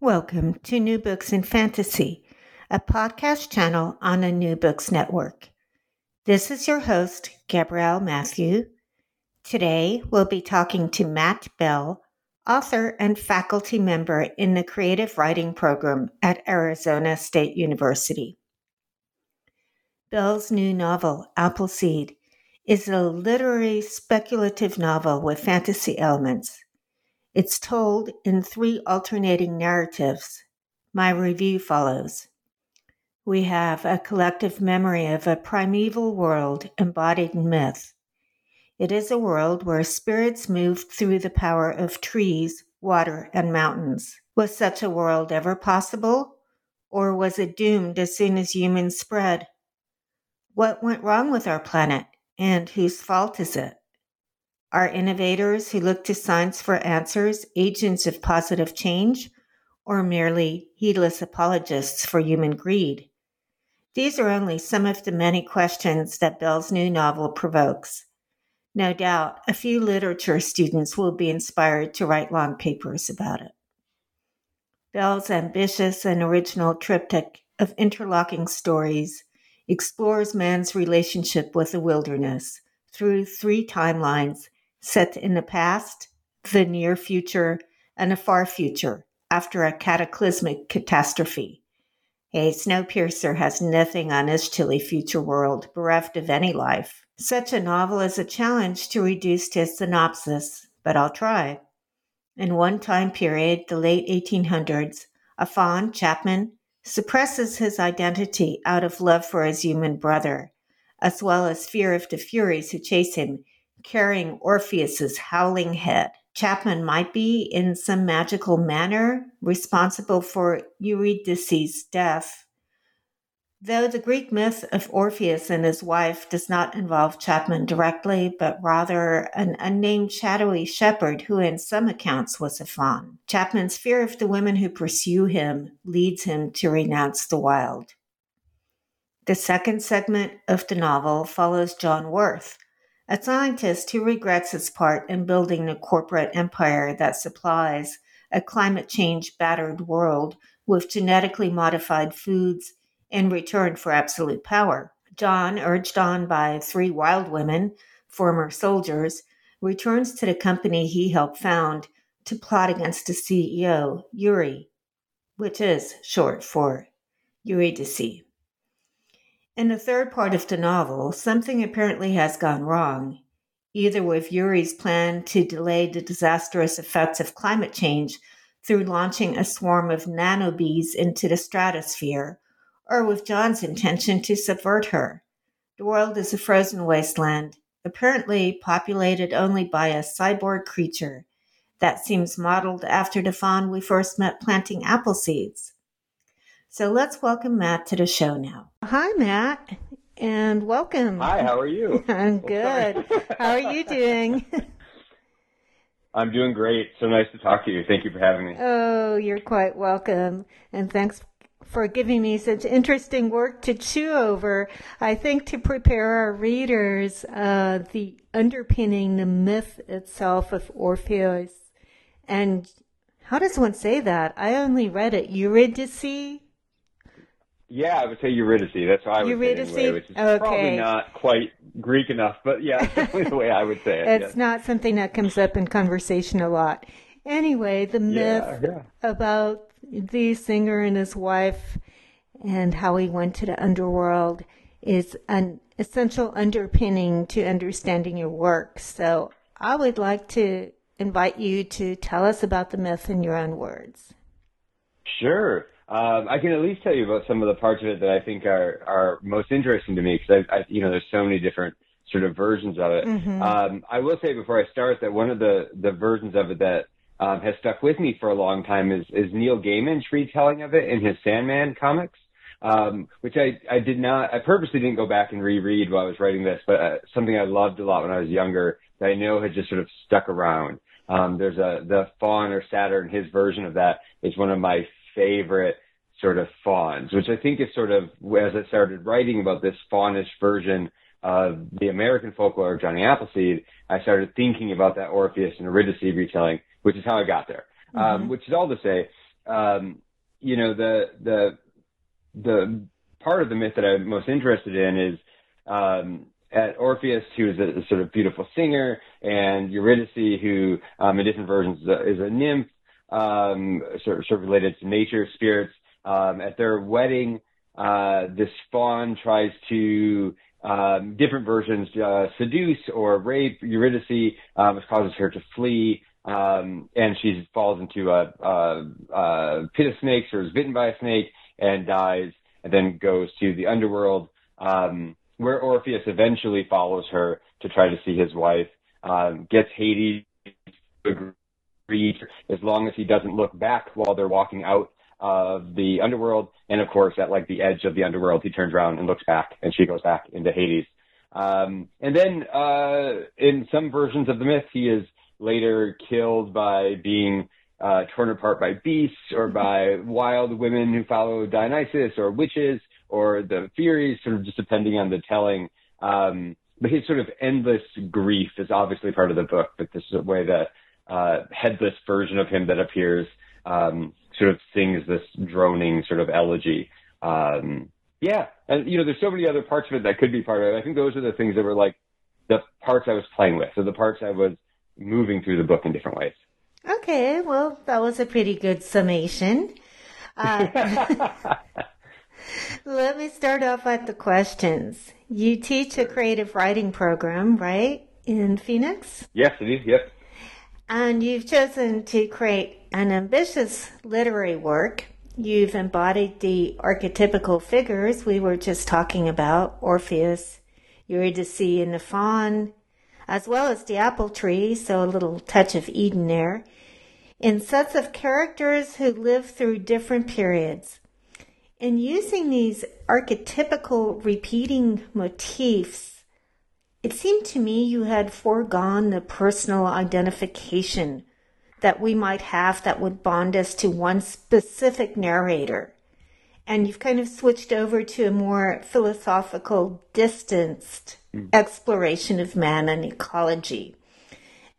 Welcome to New Books in Fantasy, a podcast channel on a New Books Network. This is your host, Gabrielle Matthew. Today, we'll be talking to Matt Bell, author and faculty member in the Creative Writing Program at Arizona State University. Bell's new novel, Appleseed, is a literary speculative novel with fantasy elements. It's told in three alternating narratives. My review follows. We have a collective memory of a primeval world embodied in myth. It is a world where spirits moved through the power of trees, water, and mountains. Was such a world ever possible? Or was it doomed as soon as humans spread? What went wrong with our planet, and whose fault is it? Are innovators who look to science for answers agents of positive change, or merely heedless apologists for human greed? These are only some of the many questions that Bell's new novel provokes. No doubt, a few literature students will be inspired to write long papers about it. Bell's ambitious and original triptych of interlocking stories explores man's relationship with the wilderness through three timelines set in the past, the near future, and a far future after a cataclysmic catastrophe. A Snowpiercer has nothing on his chilly future world, bereft of any life. Such a novel is a challenge to reduce to a synopsis, but I'll try. In one time period, the late 1800s, Afon Chapman suppresses his identity out of love for his human brother, as well as fear of the Furies who chase him, carrying Orpheus's howling head. Chapman might be, in some magical manner, responsible for Eurydice's death, though the Greek myth of Orpheus and his wife does not involve Chapman directly, but rather an unnamed shadowy shepherd who in some accounts was a faun. Chapman's fear of the women who pursue him leads him to renounce the wild. The second segment of the novel follows John Worth, a scientist who regrets his part in building a corporate empire that supplies a climate change-battered world with genetically modified foods in return for absolute power. John, urged on by three wild women, former soldiers, returns to the company he helped found to plot against the CEO, Yuri, which is short for Eurydice. In the third part of the novel, something apparently has gone wrong, either with Yuri's plan to delay the disastrous effects of climate change through launching a swarm of nanobees into the stratosphere, or with John's intention to subvert her. The world is a frozen wasteland, apparently populated only by a cyborg creature that seems modeled after the faun we first met planting apple seeds. So let's welcome Matt to the show now. Hi, Matt, and welcome. Hi, how are you? I'm good. How are you doing? I'm doing great. So nice to talk to you. Thank you for having me. Oh, you're quite welcome. And thanks for giving me such interesting work to chew over. I think to prepare our readers, the underpinning, the myth itself of Orpheus. And how does one say that? I only read it. Eurydice? Yeah, I would say Eurydice. That's how I would say it anyway, which is probably not quite Greek enough, but yeah, that's definitely the way I would say it. It's not something that comes up in conversation a lot. Anyway, the myth about the singer and his wife and how he went to the underworld is an essential underpinning to understanding your work. So I would like to invite you to tell us about the myth in your own words. Sure. I can at least tell you about some of the parts of it that I think are most interesting to me because, there's so many different sort of versions of it. Mm-hmm. I will say before I start that one of the versions of it that has stuck with me for a long time is Neil Gaiman's retelling of it in his Sandman comics, which I purposely didn't go back and reread while I was writing this, but something I loved a lot when I was younger that I know had just sort of stuck around. There's the faun or Saturn, his version of that is one of my favorite sort of fauns, which I think is sort of, as I started writing about this faunish version of the American folklore of Johnny Appleseed, I started thinking about that Orpheus and Eurydice retelling, which is how I got there. Mm-hmm. Which is all to say, the part of the myth that I'm most interested in is, at Orpheus, who is a sort of beautiful singer, and Eurydice, who, in different versions is a nymph, sort of related to nature, spirits. At their wedding, this faun tries to, different versions, seduce or rape Eurydice, which causes her to flee, and she falls into a pit of snakes, or is bitten by a snake and dies, and then goes to the underworld, where Orpheus eventually follows her to try to see his wife, gets Hades to agree as long as he doesn't look back while they're walking out of the underworld. And of course, at like the edge of the underworld, he turns around and looks back, and she goes back into Hades. And then in some versions of the myth, he is later killed by being torn apart by beasts or by wild women who follow Dionysus or witches or the Furies, sort of just depending on the telling. But his sort of endless grief is obviously part of the book, but this is a way the headless version of him that appears sort of sings this droning sort of elegy. And, there's so many other parts of it that could be part of it. I think those are the things that were like the parts I was playing with, so the parts I was moving through the book in different ways. Okay, well, that was a pretty good summation. Let me start off with the questions. You teach a creative writing program, right, in Phoenix? Yes, it is, yes. And you've chosen to create an ambitious literary work. You've embodied the archetypical figures we were just talking about, Orpheus, Eurydice, and the faun, as well as the apple tree, so a little touch of Eden there, in sets of characters who live through different periods. In using these archetypical repeating motifs, it seemed to me you had foregone the personal identification that we might have that would bond us to one specific narrator. And you've kind of switched over to a more philosophical, distanced exploration of man and ecology.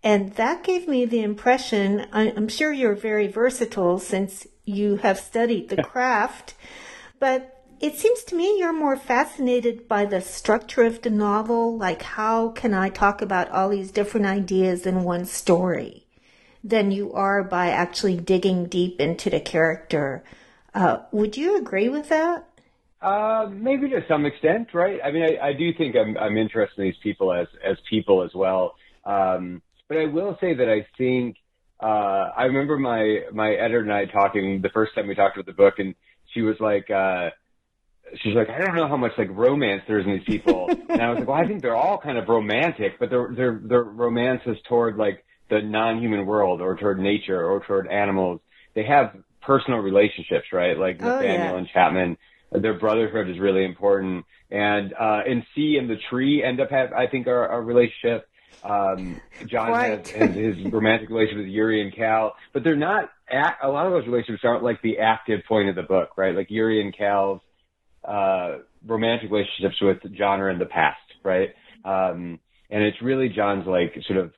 And that gave me the impression, I'm sure you're very versatile since you have studied the craft, but it seems to me you're more fascinated by the structure of the novel, like how can I talk about all these different ideas in one story, than you are by actually digging deep into the character. Would you agree with that? Maybe to some extent, right? I mean, I do think I'm interested in these people as well. But I will say that I think, I remember my editor and I talking the first time we talked about the book, and she was like, I don't know how much like romance there is in these people. And I was like, well, I think they're all kind of romantic, but their romance is toward like the non-human world or toward nature or toward animals. They have personal relationships, right? Like Nathaniel and Chapman, their brotherhood is really important. And C and the tree end up I think are a relationship. John has his romantic relationship with Yuri and Cal, but they're not a lot of those relationships aren't like the active point of the book, right? Like Yuri and Cal's romantic relationships with John are in the past, right? And it's really John's like sort of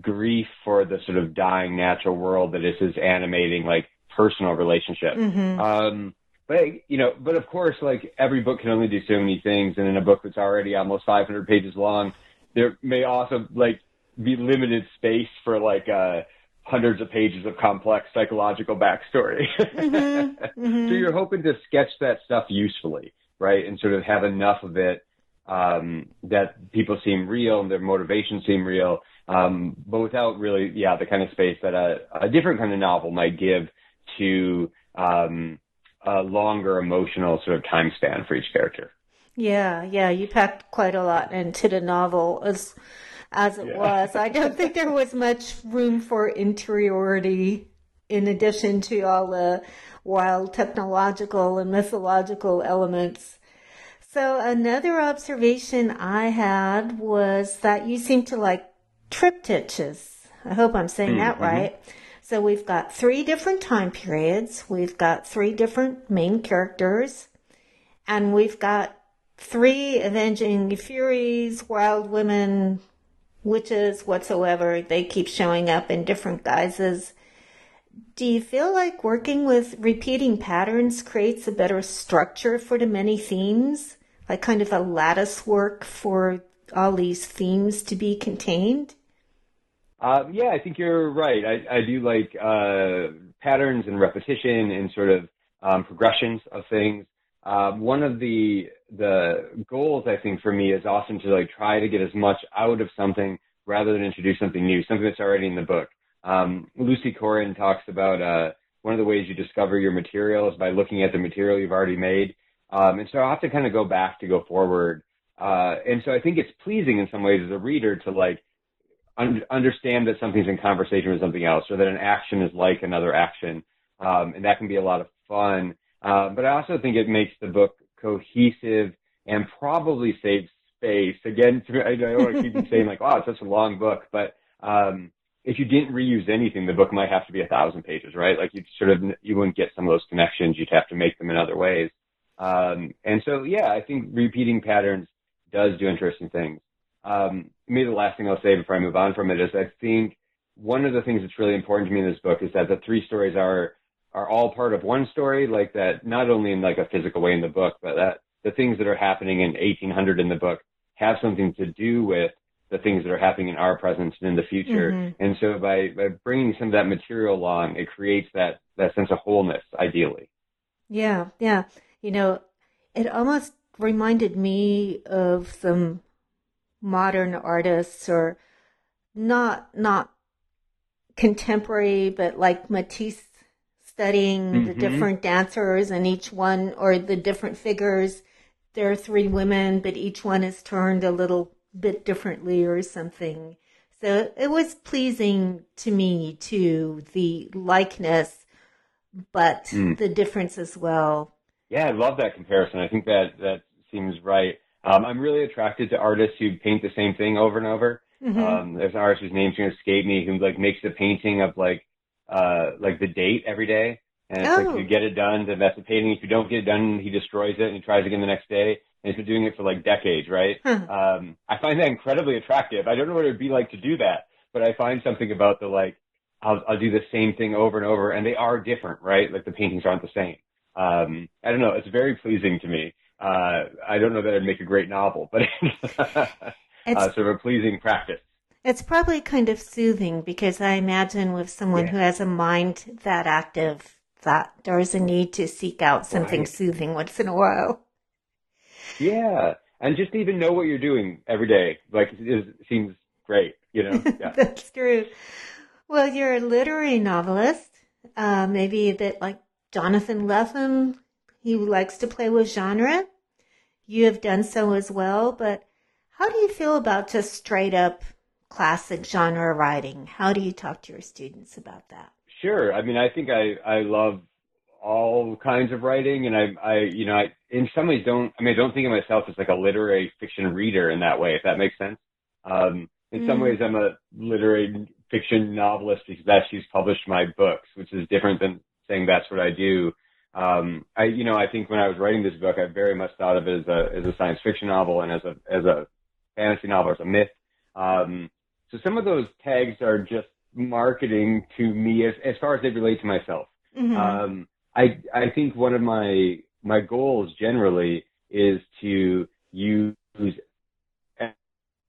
grief for the sort of dying natural world that is his animating like personal relationship. Mm-hmm. But of course, like every book can only do so many things, and in a book that's already almost 500 pages long, there may also like be limited space for like hundreds of pages of complex psychological backstory. Mm-hmm. Mm-hmm. So you're hoping to sketch that stuff usefully, right? And sort of have enough of it that people seem real and their motivations seem real, but without really, the kind of space that a different kind of novel might give to a longer emotional sort of time span for each character. Yeah, you packed quite a lot into the novel. As as it was. I don't think there was much room for interiority in addition to all the wild technological and mythological elements. So another observation I had was that you seem to like triptychs. I hope I'm saying that right. So we've got three different time periods, we've got three different main characters, and we've got three avenging furies, wild women, witches, whatsoever. They keep showing up in different guises. Do you feel like working with repeating patterns creates a better structure for the many themes? Like kind of a lattice work for all these themes to be contained? Yeah, I think you're right. I do like patterns and repetition and sort of progressions of things. One of the goals, I think, for me is often to like try to get as much out of something rather than introduce something new, something that's already in the book. Lucy Corrin talks about one of the ways you discover your material is by looking at the material you've already made. And so I'll have to kind of go back to go forward. And so I think it's pleasing in some ways as a reader to like, understand that something's in conversation with something else, or that an action is like another action. And that can be a lot of fun. But I also think it makes the book cohesive and probably saves space. Again, I don't want to keep saying like, wow, it's such a long book. But if you didn't reuse anything, the book might have to be 1,000 pages, right? Like you wouldn't get some of those connections. You'd have to make them in other ways. And so, yeah, I think repeating patterns does do interesting things. Maybe the last thing I'll say before I move on from it is I think one of the things that's really important to me in this book is that the three stories are all part of one story, like that not only in like a physical way in the book, but that the things that are happening in 1800 in the book have something to do with the things that are happening in our present and in the future. Mm-hmm. And so by bringing some of that material along, it creates that sense of wholeness, ideally. Yeah. You know, it almost reminded me of some modern artists, or not contemporary, but like Matisse studying the different dancers, and each one, or the different figures. There are three women, but each one is turned a little bit differently or something. So it was pleasing to me too, the likeness, but the difference as well. Yeah, I love that comparison. I think that seems right. I'm really attracted to artists who paint the same thing over and over. Mm-hmm. There's an artist whose name's going to escape me who like makes a painting of like the date every day. And it's like, if you get it done, then that's a painting. If you don't get it done, he destroys it and he tries again the next day. And he's been doing it for like decades, right? Huh. I find that incredibly attractive. I don't know what it would be like to do that, but I find something about the like, I'll do the same thing over and over, and they are different, right? Like the paintings aren't the same. I don't know. It's very pleasing to me. I don't know that I'd make a great novel, but it's sort of a pleasing practice. It's probably kind of soothing, because I imagine with someone who has a mind that active, that there is a need to seek out something soothing once in a while. Yeah. And just even know what you're doing every day, like it seems great, you know? Yeah. That's true. Well, you're a literary novelist, maybe a bit like Jonathan Lethem. He likes to play with genre. You have done so as well, but how do you feel about just straight up classic genre writing? How do you talk to your students about that? Sure. I mean, I think I love all kinds of writing, and I in some ways don't think of myself as like a literary fiction reader in that way, if that makes sense. In some ways I'm a literary fiction novelist because that's who's published my books, which is different than saying that's what I do. I think when I was writing this book, I very much thought of it as a science fiction novel and as a fantasy novel, as a myth. So some of those tags are just marketing to me as far as they relate to myself. Mm-hmm. I think one of my goals generally is to use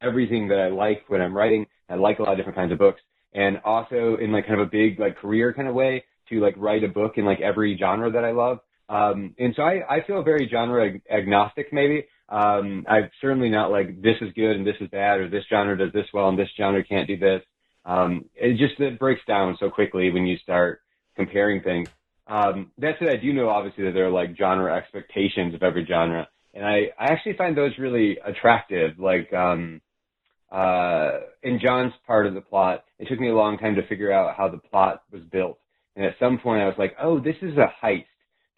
everything that I like when I'm writing. I like a lot of different kinds of books, and also in like kind of a big like career kind of way, to like write a book in like every genre that I love. And so I feel very genre agnostic, maybe. I'm certainly not like, this is good and this is bad, or this genre does this well and this genre can't do this. It breaks down so quickly when you start comparing things. That said, I do know obviously that there are like genre expectations of every genre. And I actually find those really attractive. Like, in John's part of the plot, it took me a long time to figure out how the plot was built. And at some point I was like, oh, this is a heist.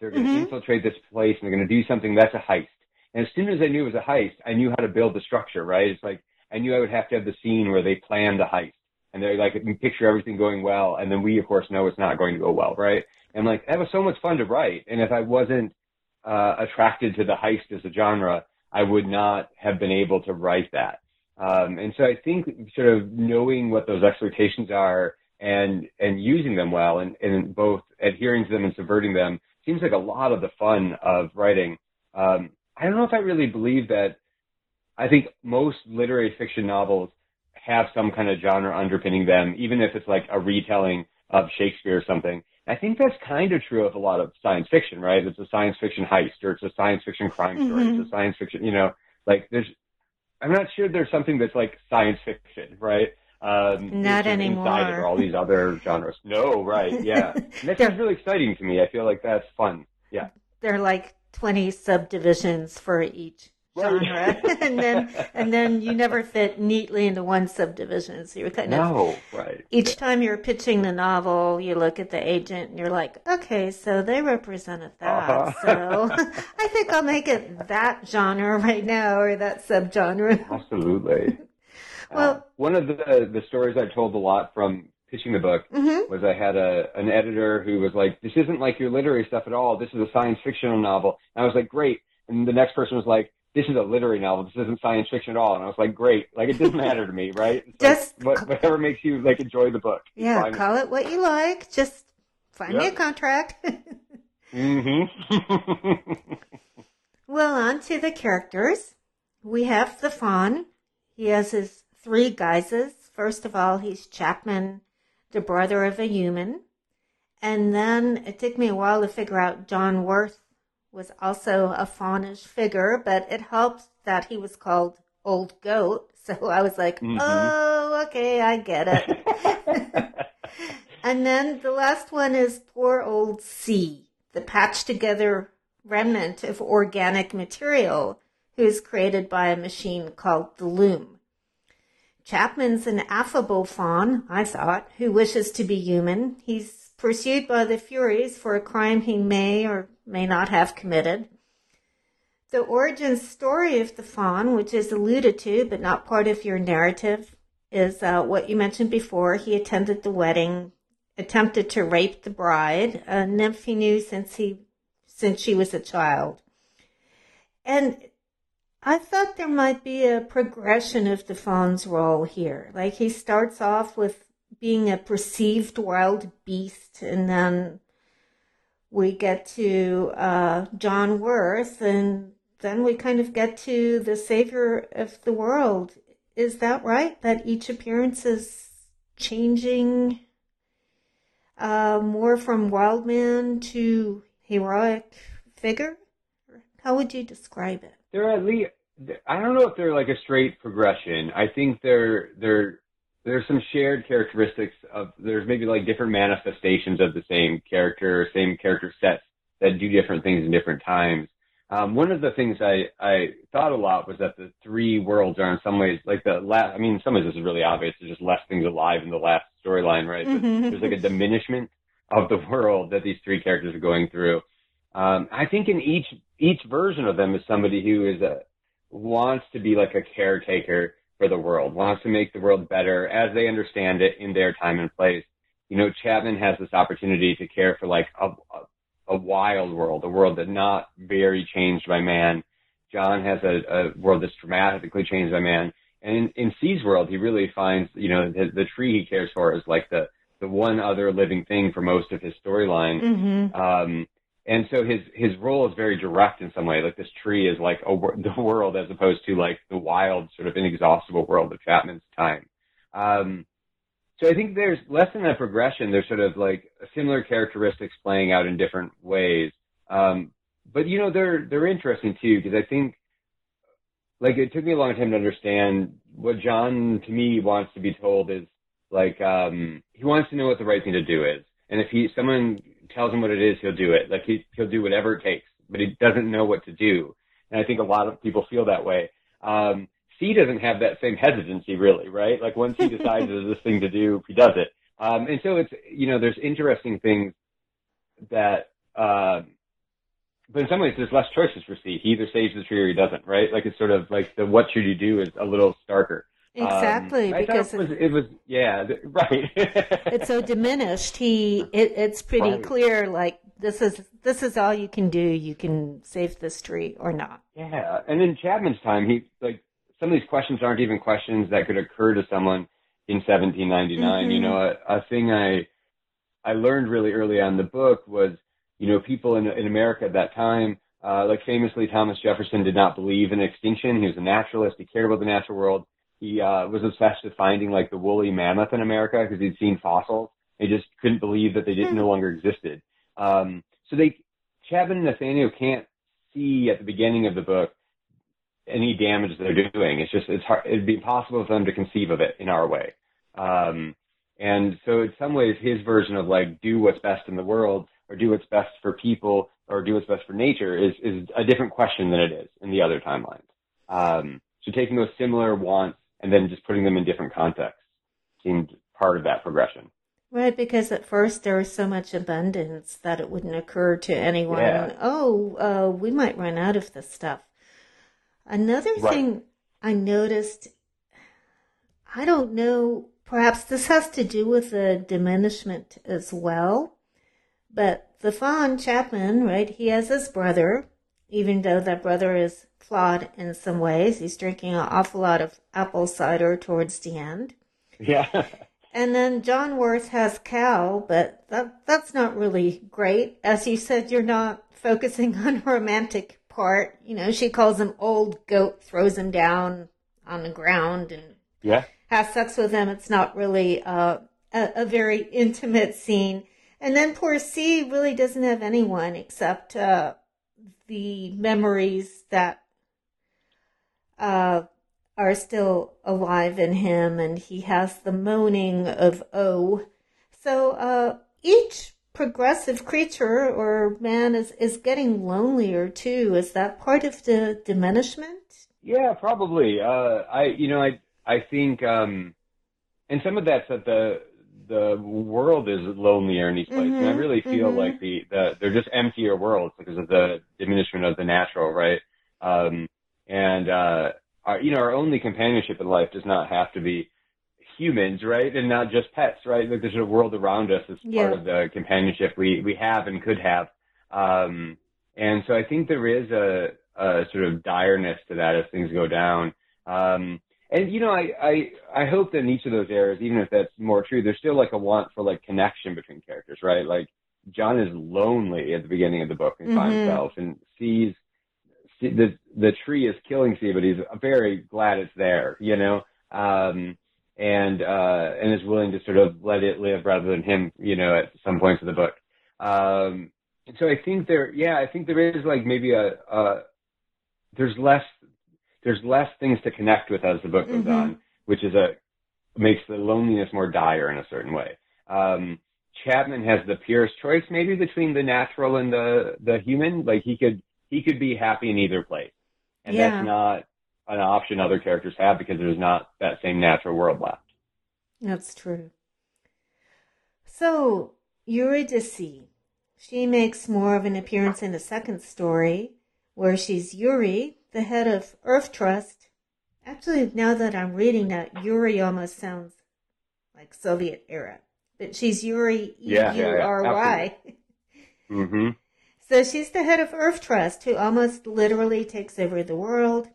They're going to infiltrate this place and they're going to do something that's a heist. And as soon as I knew it was a heist, I knew how to build the structure, right? It's like, I knew I would have to have the scene where they plan the heist and they're like, we picture everything going well. And then we, of course, know it's not going to go well, right? And like, that was so much fun to write. And if I wasn't attracted to the heist as a genre, I would not have been able to write that. And so I think sort of knowing what those expectations are and using them well and both adhering to them and subverting them seems like a lot of the fun of writing. I don't know if I really believe that. I think most literary fiction novels have some kind of genre underpinning them, even if it's like a retelling of Shakespeare or something. I think that's kind of true of a lot of science fiction, right? It's a science fiction heist, or it's a science fiction crime story, it's a science fiction, you know, like there's, I'm not sure there's something that's like science fiction, right? Not anymore. Inside of all these other genres. No, right. Yeah. And that's just really exciting to me. I feel like that's fun. Yeah. There are like 20 subdivisions for each genre. and then you never fit neatly into one subdivision. So you're kind of, right. Each time you're pitching the novel, you look at the agent and you're like, okay, so they represented that. So I think I'll make it that genre right now, or that subgenre. Absolutely. Well, one of the stories I told a lot from pitching the book was I had an editor who was like, this isn't like your literary stuff at all. This is a science fictional novel. And I was like, great. And the next person was like, this is a literary novel. This isn't science fiction at all. And I was like, great. Like, it doesn't matter to me, right? It's just like, whatever makes you, like, enjoy the book. Yeah, call it what you like. Just find me a contract. Well, on to the characters. We have the Faun. He has his three guises. First of all, he's Chapman, the brother of a human. And then it took me a while to figure out John Worth was also a fawnish figure, but it helped that he was called Old Goat. So I was like, oh, okay, I get it. And then the last one is poor old C, the patched together remnant of organic material who's created by a machine called the loom. Chapman's an affable faun, I thought, who wishes to be human. He's pursued by the Furies for a crime he may or may not have committed. The origin story of the faun, which is alluded to but not part of your narrative, is what you mentioned before. He attended the wedding, attempted to rape the bride, a nymph he knew since she was a child. And I thought there might be a progression of the faun's role here. Like, he starts off with being a perceived wild beast, and then we get to John Worth, and then we kind of get to the savior of the world. Is that right? That each appearance is changing more from wild man to heroic figure? How would you describe it? They're at least, I don't know if they're like a straight progression. I think there's some shared characteristics of, there's maybe like different manifestations of the same character sets that do different things in different times. One of the things I thought a lot was that the three worlds are in some ways like I mean, in some ways this is really obvious. There's just less things alive in the last storyline, right? But there's like a diminishment of the world that these three characters are going through. I think in each version of them is somebody who wants to be like a caretaker for the world, wants to make the world better as they understand it in their time and place. You know, Chapman has this opportunity to care for like a wild world, a world that's not very changed by man. John has a world that's dramatically changed by man. And in C's world, he really finds, you know, the tree he cares for is like the one other living thing for most of his storyline. And so his role is very direct in some way. Like, this tree is like the world as opposed to like the wild sort of inexhaustible world of Chapman's time. So I think there's less than a progression. There's sort of like similar characteristics playing out in different ways. But you know, they're interesting too, because I think like it took me a long time to understand what John to me wants to be told is like, he wants to know what the right thing to do is. And if someone tells him what it is, he'll do it. Like, he'll do whatever it takes, but he doesn't know what to do. And I think a lot of people feel that way. C doesn't have that same hesitancy, really, right? Like once he decides there's this thing to do, he does it. And so it's, you know, there's interesting things that, but in some ways there's less choices for C. He either saves the tree or he doesn't, right? Like it's sort of like the what should you do is a little starker. Exactly. Because it was, right. It's so diminished. It's pretty right. Clear, like this is all you can do. You can save this tree or not. Yeah. And in Chapman's time, he like some of these questions aren't even questions that could occur to someone in 1799. Mm-hmm. You know, a thing I learned really early on in the book was, you know, people in America at that time, like famously Thomas Jefferson did not believe in extinction. He was a naturalist. He cared about the natural world. He was obsessed with finding, like, the woolly mammoth in America because he'd seen fossils. They just couldn't believe that they didn't no longer existed. So Chapman and Nathaniel can't see at the beginning of the book any damage they're doing. It's just, it's hard, it'd be impossible for them to conceive of it in our way. And so in some ways, his version of, like, do what's best in the world or do what's best for people or do what's best for nature is a different question than it is in the other timelines. So taking those similar wants and then just putting them in different contexts seemed part of that progression. Right, because at first there was so much abundance that it wouldn't occur to anyone, we might run out of this stuff. Another thing I noticed, I don't know, perhaps this has to do with the diminishment as well, but the Fawn Chapman, right, he has his brother, even though that brother is flawed in some ways. He's drinking an awful lot of apple cider towards the end. Yeah. And then John Worth has Cal, but that's not really great. As you said, you're not focusing on the romantic part. You know, she calls him old goat, throws him down on the ground and has sex with him. It's not really a very intimate scene. And then poor C really doesn't have anyone except the memories that are still alive in him, and he has the moaning of O. So each progressive creature or man is getting lonelier too. Is that part of the diminishment? Yeah, probably. I think, and some of that's that the world is lonelier in these places. Mm-hmm, and I really feel like they're just emptier worlds because of the diminishment of the natural, right? Our only companionship in life does not have to be humans, right? And not just pets, right? Like there's a world around us that's part of the companionship we have and could have. And so I think there is a sort of direness to that as things go down. And, you know, I hope that in each of those eras, even if that's more true, there's still like a want for like connection between characters, right? Like John is lonely at the beginning of the book and by himself and sees the tree is killing C, but he's very glad it's there, you know, and is willing to sort of let it live rather than him, you know, at some points of the book. And so I think there is like maybe there's less things to connect with as the book goes on, which is makes the loneliness more dire in a certain way. Chapman has the purest choice maybe between the natural and the human. Like he could be happy in either place. And that's not an option other characters have because there's not that same natural world left. That's true. So Eurydice, she makes more of an appearance in the second story where she's Eury, the head of Earth Trust. Actually, now that I'm reading that, Eury almost sounds like Soviet era. But she's Eury, E-U-R-Y. Mm-hmm. So she's the head of Earth Trust, who almost literally takes over the world,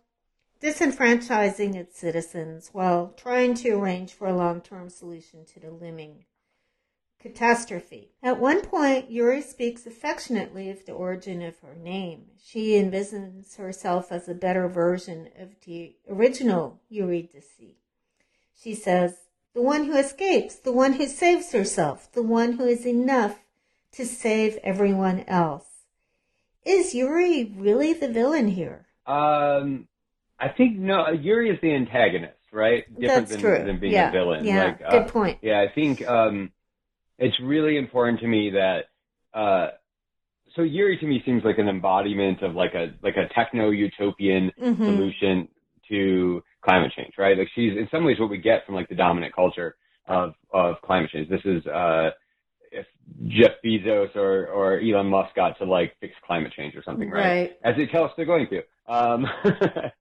disenfranchising its citizens while trying to arrange for a long-term solution to the looming catastrophe. At one point, Eury speaks affectionately of the origin of her name. She envisions herself as a better version of the original Eurydice. She says, "The one who escapes, the one who saves herself, the one who is enough to save everyone else." Is Eury really the villain here? I think no. Eury is the antagonist, right? Different than being a villain. Yeah, like, good point. Yeah, I think. It's really important to me that, so Eury to me seems like an embodiment of like a techno utopian solution to climate change, right? Like she's in some ways what we get from like the dominant culture of climate change. This is if Jeff Bezos or Elon Musk got to like fix climate change or something, right? As they tell us they're going to.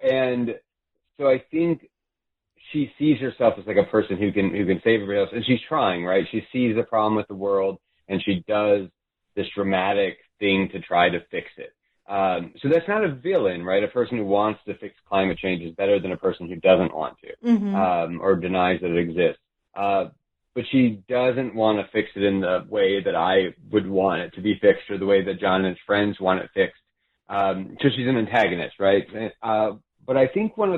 And so I think she sees herself as like a person who can save everybody else, and she's trying, right? She sees the problem with the world, and she does this dramatic thing to try to fix it. So that's not a villain, right? A person who wants to fix climate change is better than a person who doesn't want to, or denies that it exists. But she doesn't want to fix it in the way that I would want it to be fixed, or the way that John and his friends want it fixed. So she's an antagonist, right? But I think I'm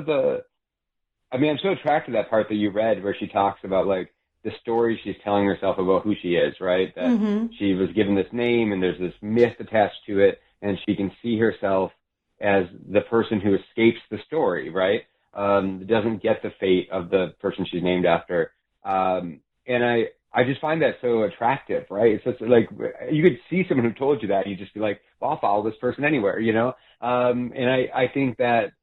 so attracted to that part that you read where she talks about like the story she's telling herself about who she is, right? That she was given this name and there's this myth attached to it, and she can see herself as the person who escapes the story, right? Doesn't get the fate of the person she's named after. And I just find that so attractive, right? It's just like, you could see someone who told you that, you'd just be like, well, I'll follow this person anywhere, you know? And I think that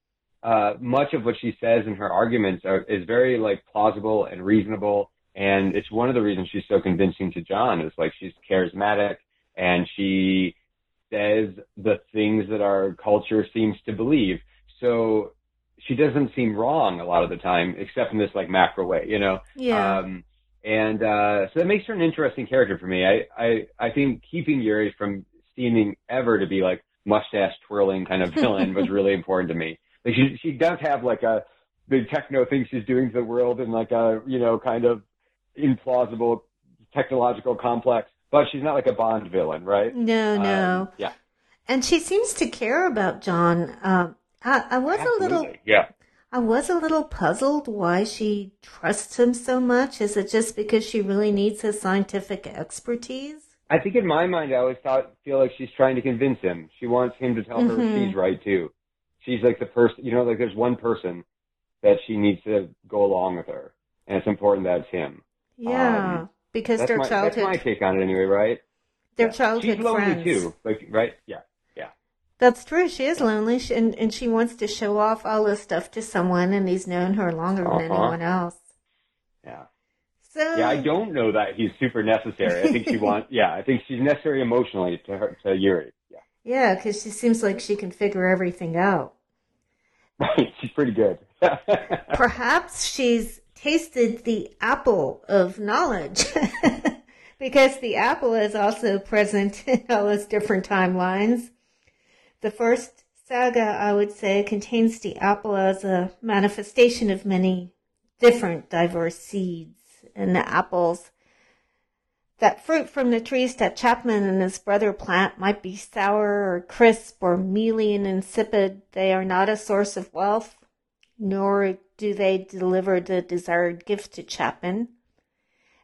much of what she says in her arguments is very like plausible and reasonable. And it's one of the reasons she's so convincing to John is like, she's charismatic and she says the things that our culture seems to believe. So she doesn't seem wrong a lot of the time, except in this like macro way, you know? Yeah. So that makes her an interesting character for me. I think keeping Yuri from seeming ever to be like mustache twirling kind of villain was really important to me. Like she does have like a big techno thing she's doing to the world and like a, you know, kind of implausible technological complex, but she's not like a Bond villain, right? No. Yeah. And she seems to care about John. I was a little puzzled why she trusts him so much. Is it just because she really needs his scientific expertise? I think in my mind, I always feel like she's trying to convince him. She wants him to tell her she's right too. She's like the person, you know, like there's one person that she needs to go along with her. And it's important that it's him. Yeah, because their childhood. That's my take on it anyway, right? Their childhood friends. She's lonely too, like, right? Yeah. That's true. She is lonely, and she wants to show off all this stuff to someone, and he's known her longer than anyone else. Yeah. So I don't know that he's super necessary. I think she I think she's necessary emotionally to Yuri. Yeah. Yeah, because she seems like she can figure everything out. Right. She's pretty good. Perhaps she's tasted the apple of knowledge, because the apple is also present in all those different timelines. The first saga, I would say, contains the apple as a manifestation of many different diverse seeds, and the apples, that fruit from the trees that Chapman and his brother plant, might be sour or crisp or mealy and insipid. They are not a source of wealth, nor do they deliver the desired gift to Chapman.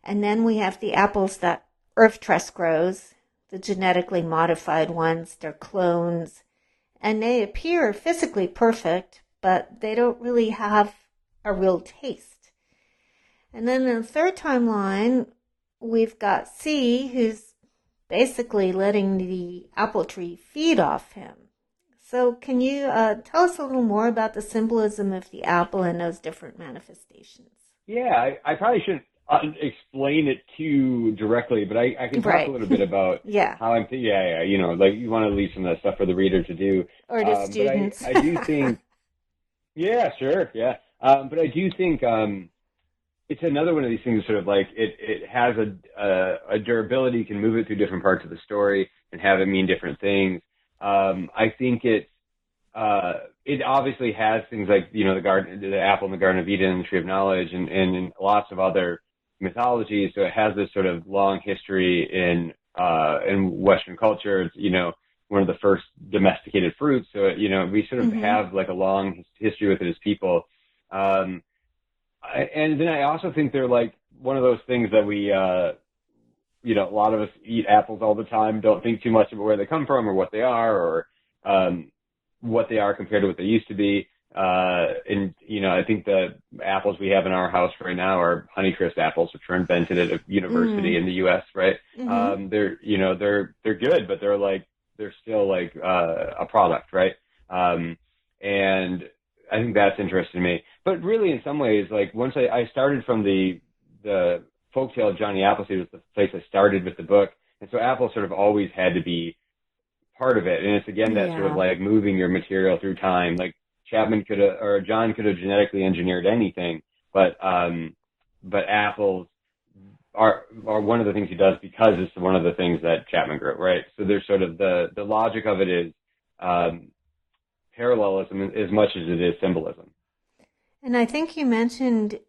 And then we have the apples that Earth Trust grows, the genetically modified ones, their clones, and they appear physically perfect, but they don't really have a real taste. And then in the third timeline, we've got C, who's basically letting the apple tree feed off him. So can you tell us a little more about the symbolism of the apple and those different manifestations? Yeah, I probably shouldn't explain it too directly, but I can talk a little bit about how I'm thinking. Yeah, you know, like you want to leave some of that stuff for the reader to do. Or to students. But I do think, yeah, sure, yeah. But I do think it's another one of these things sort of like it has a durability. You can move it through different parts of the story and have it mean different things. I think it obviously has things like, you know, the apple in the Garden of Eden, and the Tree of Knowledge, and in lots of other mythology, so it has this sort of long history in Western culture. It's, you know, one of the first domesticated fruits, so it, you know, we sort of have like a long history with it as people. And then I also think they're like one of those things that we, you know, a lot of us eat apples all the time, don't think too much about where they come from or what they are, or what they are compared to what they used to be. And, you know, I think the apples we have in our house right now are Honeycrisp apples, which were invented at a university in the U.S., right? They're, you know, they're good, but they're like, they're still like, a product, right? And I think that's interested me. But really, in some ways, like once I started from the folktale of Johnny Appleseed was the place I started with the book. And so Apple sort of always had to be part of it. And it's, again, that sort of like moving your material through time. Like Chapman could have, or John could have genetically engineered anything, but apples are one of the things he does because it's one of the things that Chapman grew, right? So there's sort of the logic of it is parallelism as much as it is symbolism. And I think you mentioned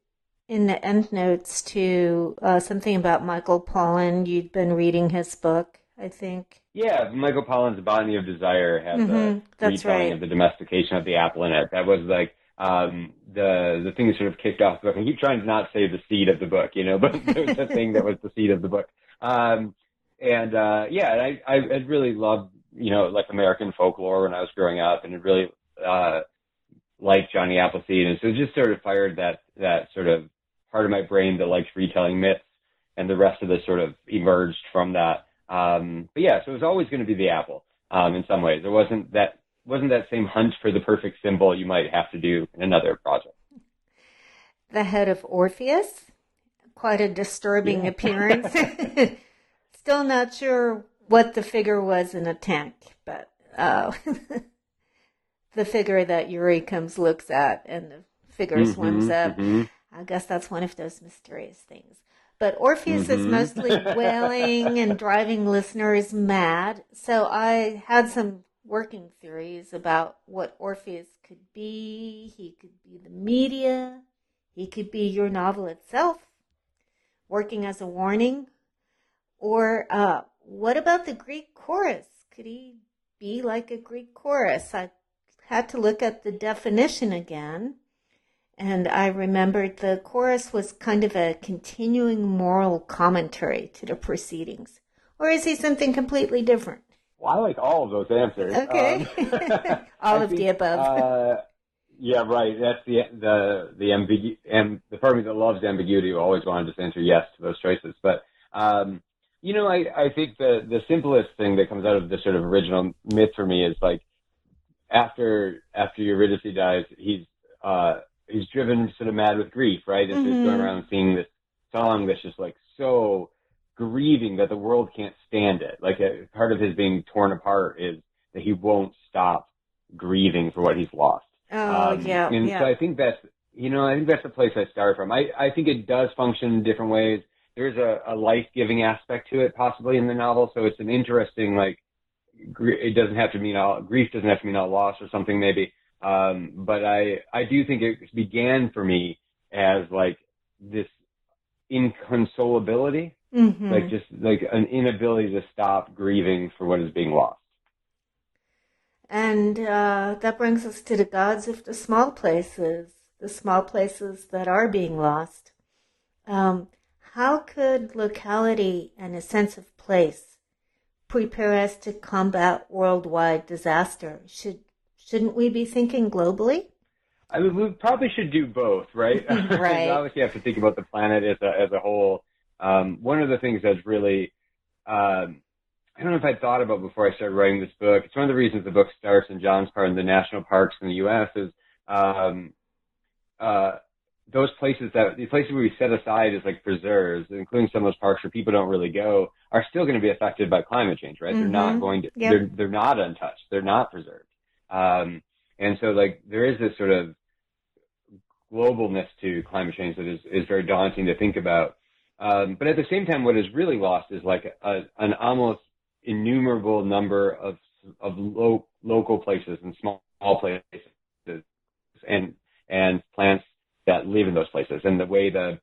in the endnotes too something about Michael Pollan. You'd been reading his book, I think. Yeah, Michael Pollan's Botany of Desire had the retelling of the domestication of the apple in it. That was like the thing that sort of kicked off the book. I keep trying to not say the seed of the book, you know, but there was the thing that was the seed of the book. I really loved, you know, like American folklore when I was growing up, and it really liked Johnny Appleseed, and so it just sort of fired that sort of part of my brain that likes retelling myths, and the rest of this sort of emerged from that. But yeah, so it was always going to be the apple in some ways. It wasn't that same hunt for the perfect symbol you might have to do in another project. The head of Orpheus, quite a disturbing appearance. Still not sure what the figure was in a tank, but the figure that Eurycombs looks at and the figure swims up. Mm-hmm. I guess that's one of those mysterious things. But Orpheus is mostly wailing and driving listeners mad. So I had some working theories about what Orpheus could be. He could be the media. He could be your novel itself, working as a warning. Or what about the Greek chorus? Could he be like a Greek chorus? I had to look up the definition again. And I remembered the chorus was kind of a continuing moral commentary to the proceedings. Or is he something completely different? Well, I like all of those answers. Okay. The above. That's the part of me that loves ambiguity who always wanted to answer yes to those choices. But, you know, I think the simplest thing that comes out of the sort of original myth for me is like after Eurydice dies, he's driven sort of mad with grief, right? And so he's going around singing this song that's just like so grieving that the world can't stand it. Like part of his being torn apart is that he won't stop grieving for what he's lost. So I think that's, you know, I think that's the place I started from. I think it does function in different ways. There's a life-giving aspect to it possibly in the novel. So it's an interesting, like, it doesn't have to mean all, grief doesn't have to mean all loss or something maybe. But I do think it began for me as like this inconsolability, like just like an inability to stop grieving for what is being lost. And that brings us to the gods of the small places that are being lost. How could locality and a sense of place prepare us to combat worldwide disaster? Shouldn't we be thinking globally? I mean, we probably should do both, right? Right. Obviously, you have to think about the planet as a whole. One of the things that's really, I don't know if I thought about before I started writing this book. It's one of the reasons the book starts in John's part in the national parks in the U.S. is the places where we set aside as like preserves, including some of those parks where people don't really go, are still going to be affected by climate change, right? They're not going to, they're not untouched. They're not preserved. And so like there is this sort of globalness to climate change that is very daunting to think about. But at the same time, what is really lost is like an almost innumerable number of local places and small places and plants that live in those places and the way the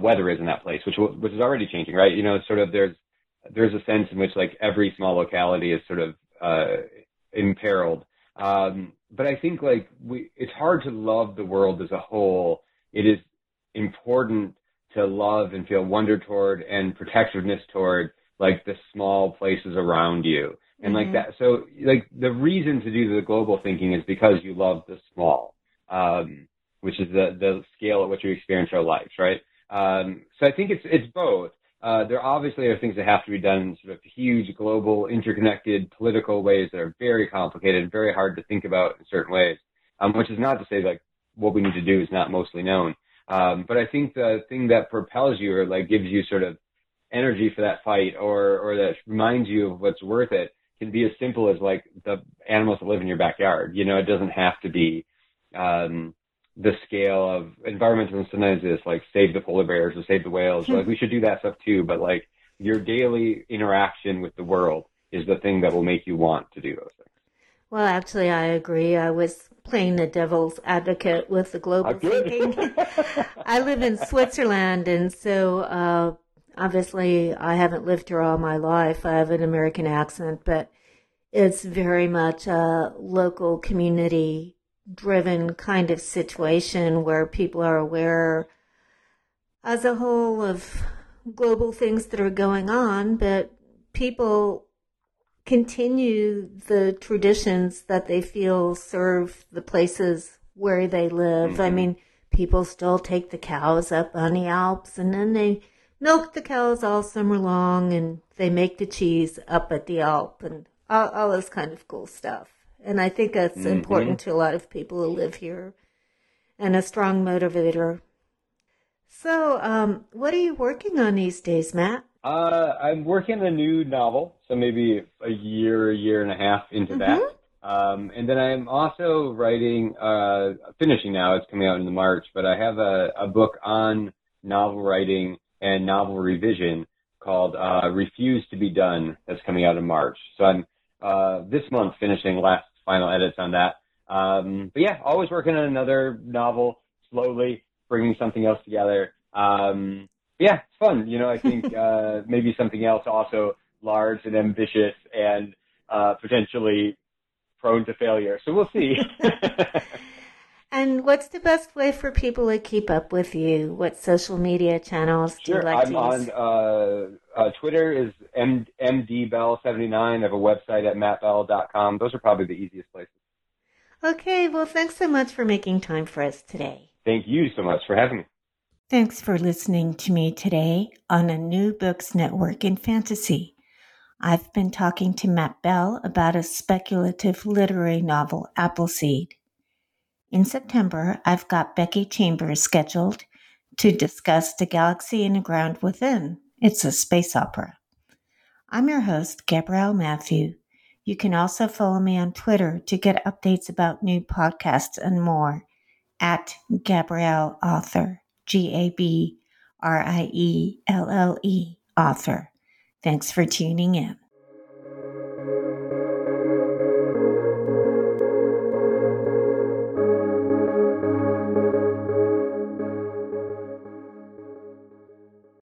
weather is in that place, which is already changing, right? You know, sort of there's a sense in which like every small locality is sort of imperiled. But I think like it's hard to love the world as a whole. It is important to love and feel wonder toward and protectiveness toward like the small places around you and like that. So like the reason to do the global thinking is because you love the small, which is the scale at which we experience our lives. Right. So I think it's both. There obviously are things that have to be done in sort of huge, global, interconnected, political ways that are very complicated and very hard to think about in certain ways. which is not to say like what we need to do is not mostly known. But I think the thing that propels you or like gives you sort of energy for that fight or that reminds you of what's worth it can be as simple as like the animals that live in your backyard. You know, it doesn't have to be the scale of environmentalism sometimes is like save the polar bears or save the whales. Like we should do that stuff too. But like your daily interaction with the world is the thing that will make you want to do those things. Well, actually, I agree. I was playing the devil's advocate with the global thinking. I live in Switzerland, and so obviously I haven't lived here all my life. I have an American accent, but it's very much a local community-driven kind of situation where people are aware as a whole of global things that are going on, but people continue the traditions that they feel serve the places where they live. Mm-hmm. I mean, people still take the cows up on the Alps, and then they milk the cows all summer long, and they make the cheese up at the Alp, and all this kind of cool stuff. And I think that's mm-hmm. important to a lot of people who live here, and a strong motivator. So what are you working on these days, Matt? I'm working on a new novel, so maybe a year and a half into mm-hmm. that. And then I'm also writing, finishing now, it's coming out in March, but I have a book on novel writing and novel revision called Refuse to Be Done that's coming out in March. So I'm this month finishing last final edits on that. But yeah, always working on another novel, slowly bringing something else together. Yeah, it's fun. You know, I think maybe something else also large and ambitious and potentially prone to failure. So we'll see. And what's the best way for people to keep up with you? What social media channels do you like to use? On Twitter is MDBell79. I have a website at mattbell.com. Those are probably the easiest places. Okay, well, thanks so much for making time for us today. Thank you so much for having me. Thanks for listening to me today on a New Books Network in Fantasy. I've been talking to Matt Bell about his speculative literary novel, Appleseed. In September, I've got Becky Chambers scheduled to discuss The Galaxy in the Ground Within. It's a space opera. I'm your host, Gabrielle Matthew. You can also follow me on Twitter to get updates about new podcasts and more at Gabrielle Author. Gabrielle Author. Thanks for tuning in.